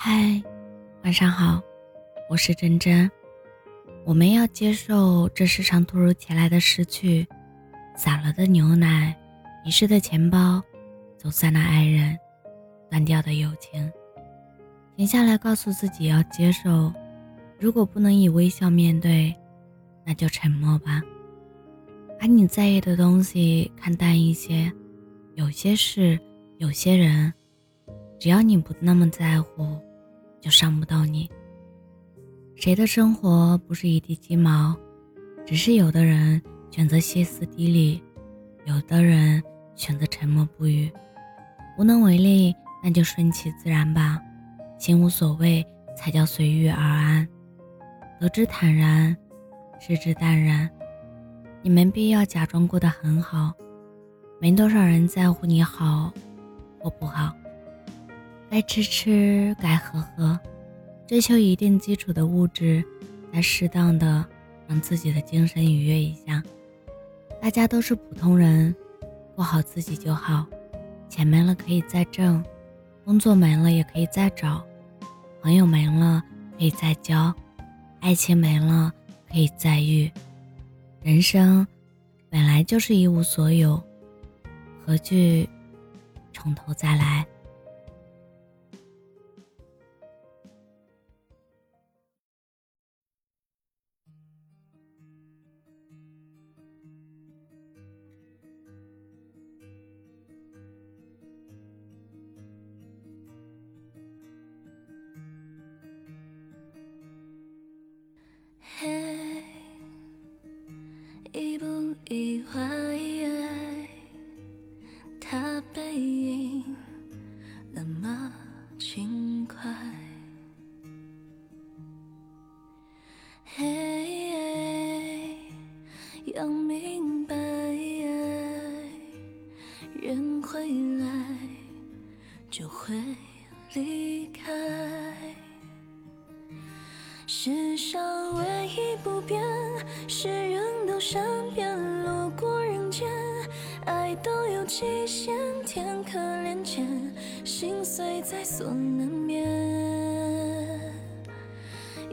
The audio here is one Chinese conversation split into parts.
嗨，晚上好，我是珍珍。我们要接受这世上突如其来的失去，洒了的牛奶，遗失的钱包，走散的爱人，断掉的友情。停下来告诉自己要接受，如果不能以微笑面对，那就沉默吧。把你在意的东西看淡一些，有些事，有些人，只要你不那么在乎，就伤不到你。谁的生活不是一地鸡毛，只是有的人选择歇斯底里，有的人选择沉默不语。无能为力，那就顺其自然吧，心无所谓才叫随遇而安。得之坦然，失之淡然。你没必要假装过得很好，没多少人在乎你好或不好。该吃吃，该喝喝，追求一定基础的物质，来适当的让自己的精神愉悦一下。大家都是普通人，过好自己就好。钱没了可以再挣，工作没了也可以再找，朋友没了可以再交，爱情没了可以再遇。人生本来就是一无所有，何惧从头再来。意不意外他背影那么轻快，要明白人回来就会离开。世上唯一不变是人都善变，路过人间爱都有期限，天可怜见心碎在所难免。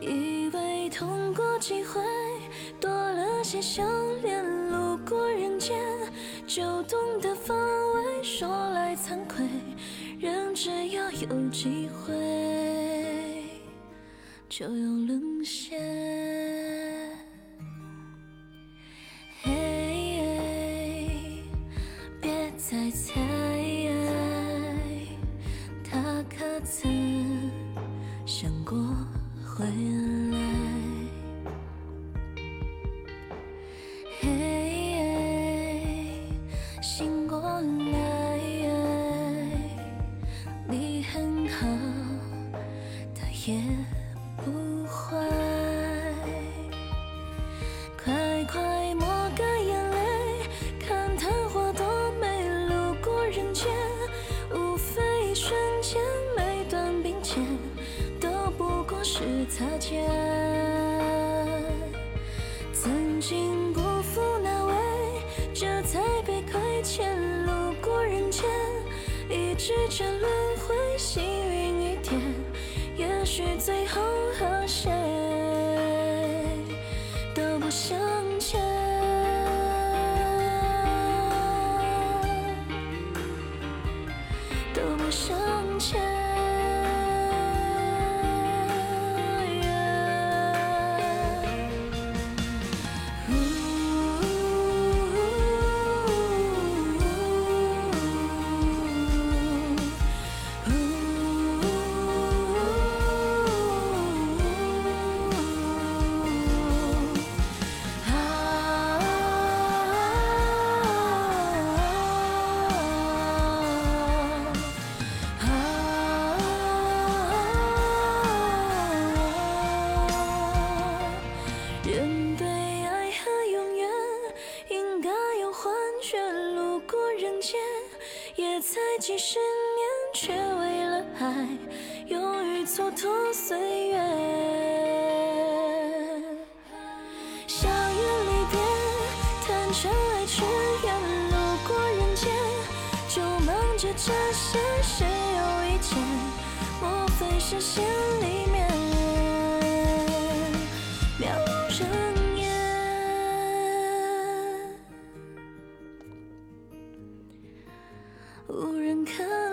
以为通过机会多了些修炼，路过人间就懂得防卫，说来惭愧，人只要有机会就有沦陷。别再猜他可曾想过回来。醒过来，你很好，他也不坏，快快抹个眼泪，看昙花多美。路过人间，无非一瞬间，每段并肩都不过是擦肩。曾经不负那位，这才被亏欠。路过人间，一直这轮回，幸运一点，也许最后和谁都不相欠。都不相欠。也才几十年，却为了爱勇于蹉跎岁月。校园离别，谈尘埃之缘。路过人间，就忙着这些，谁又一见？莫非是心里面渺无人烟，无人看。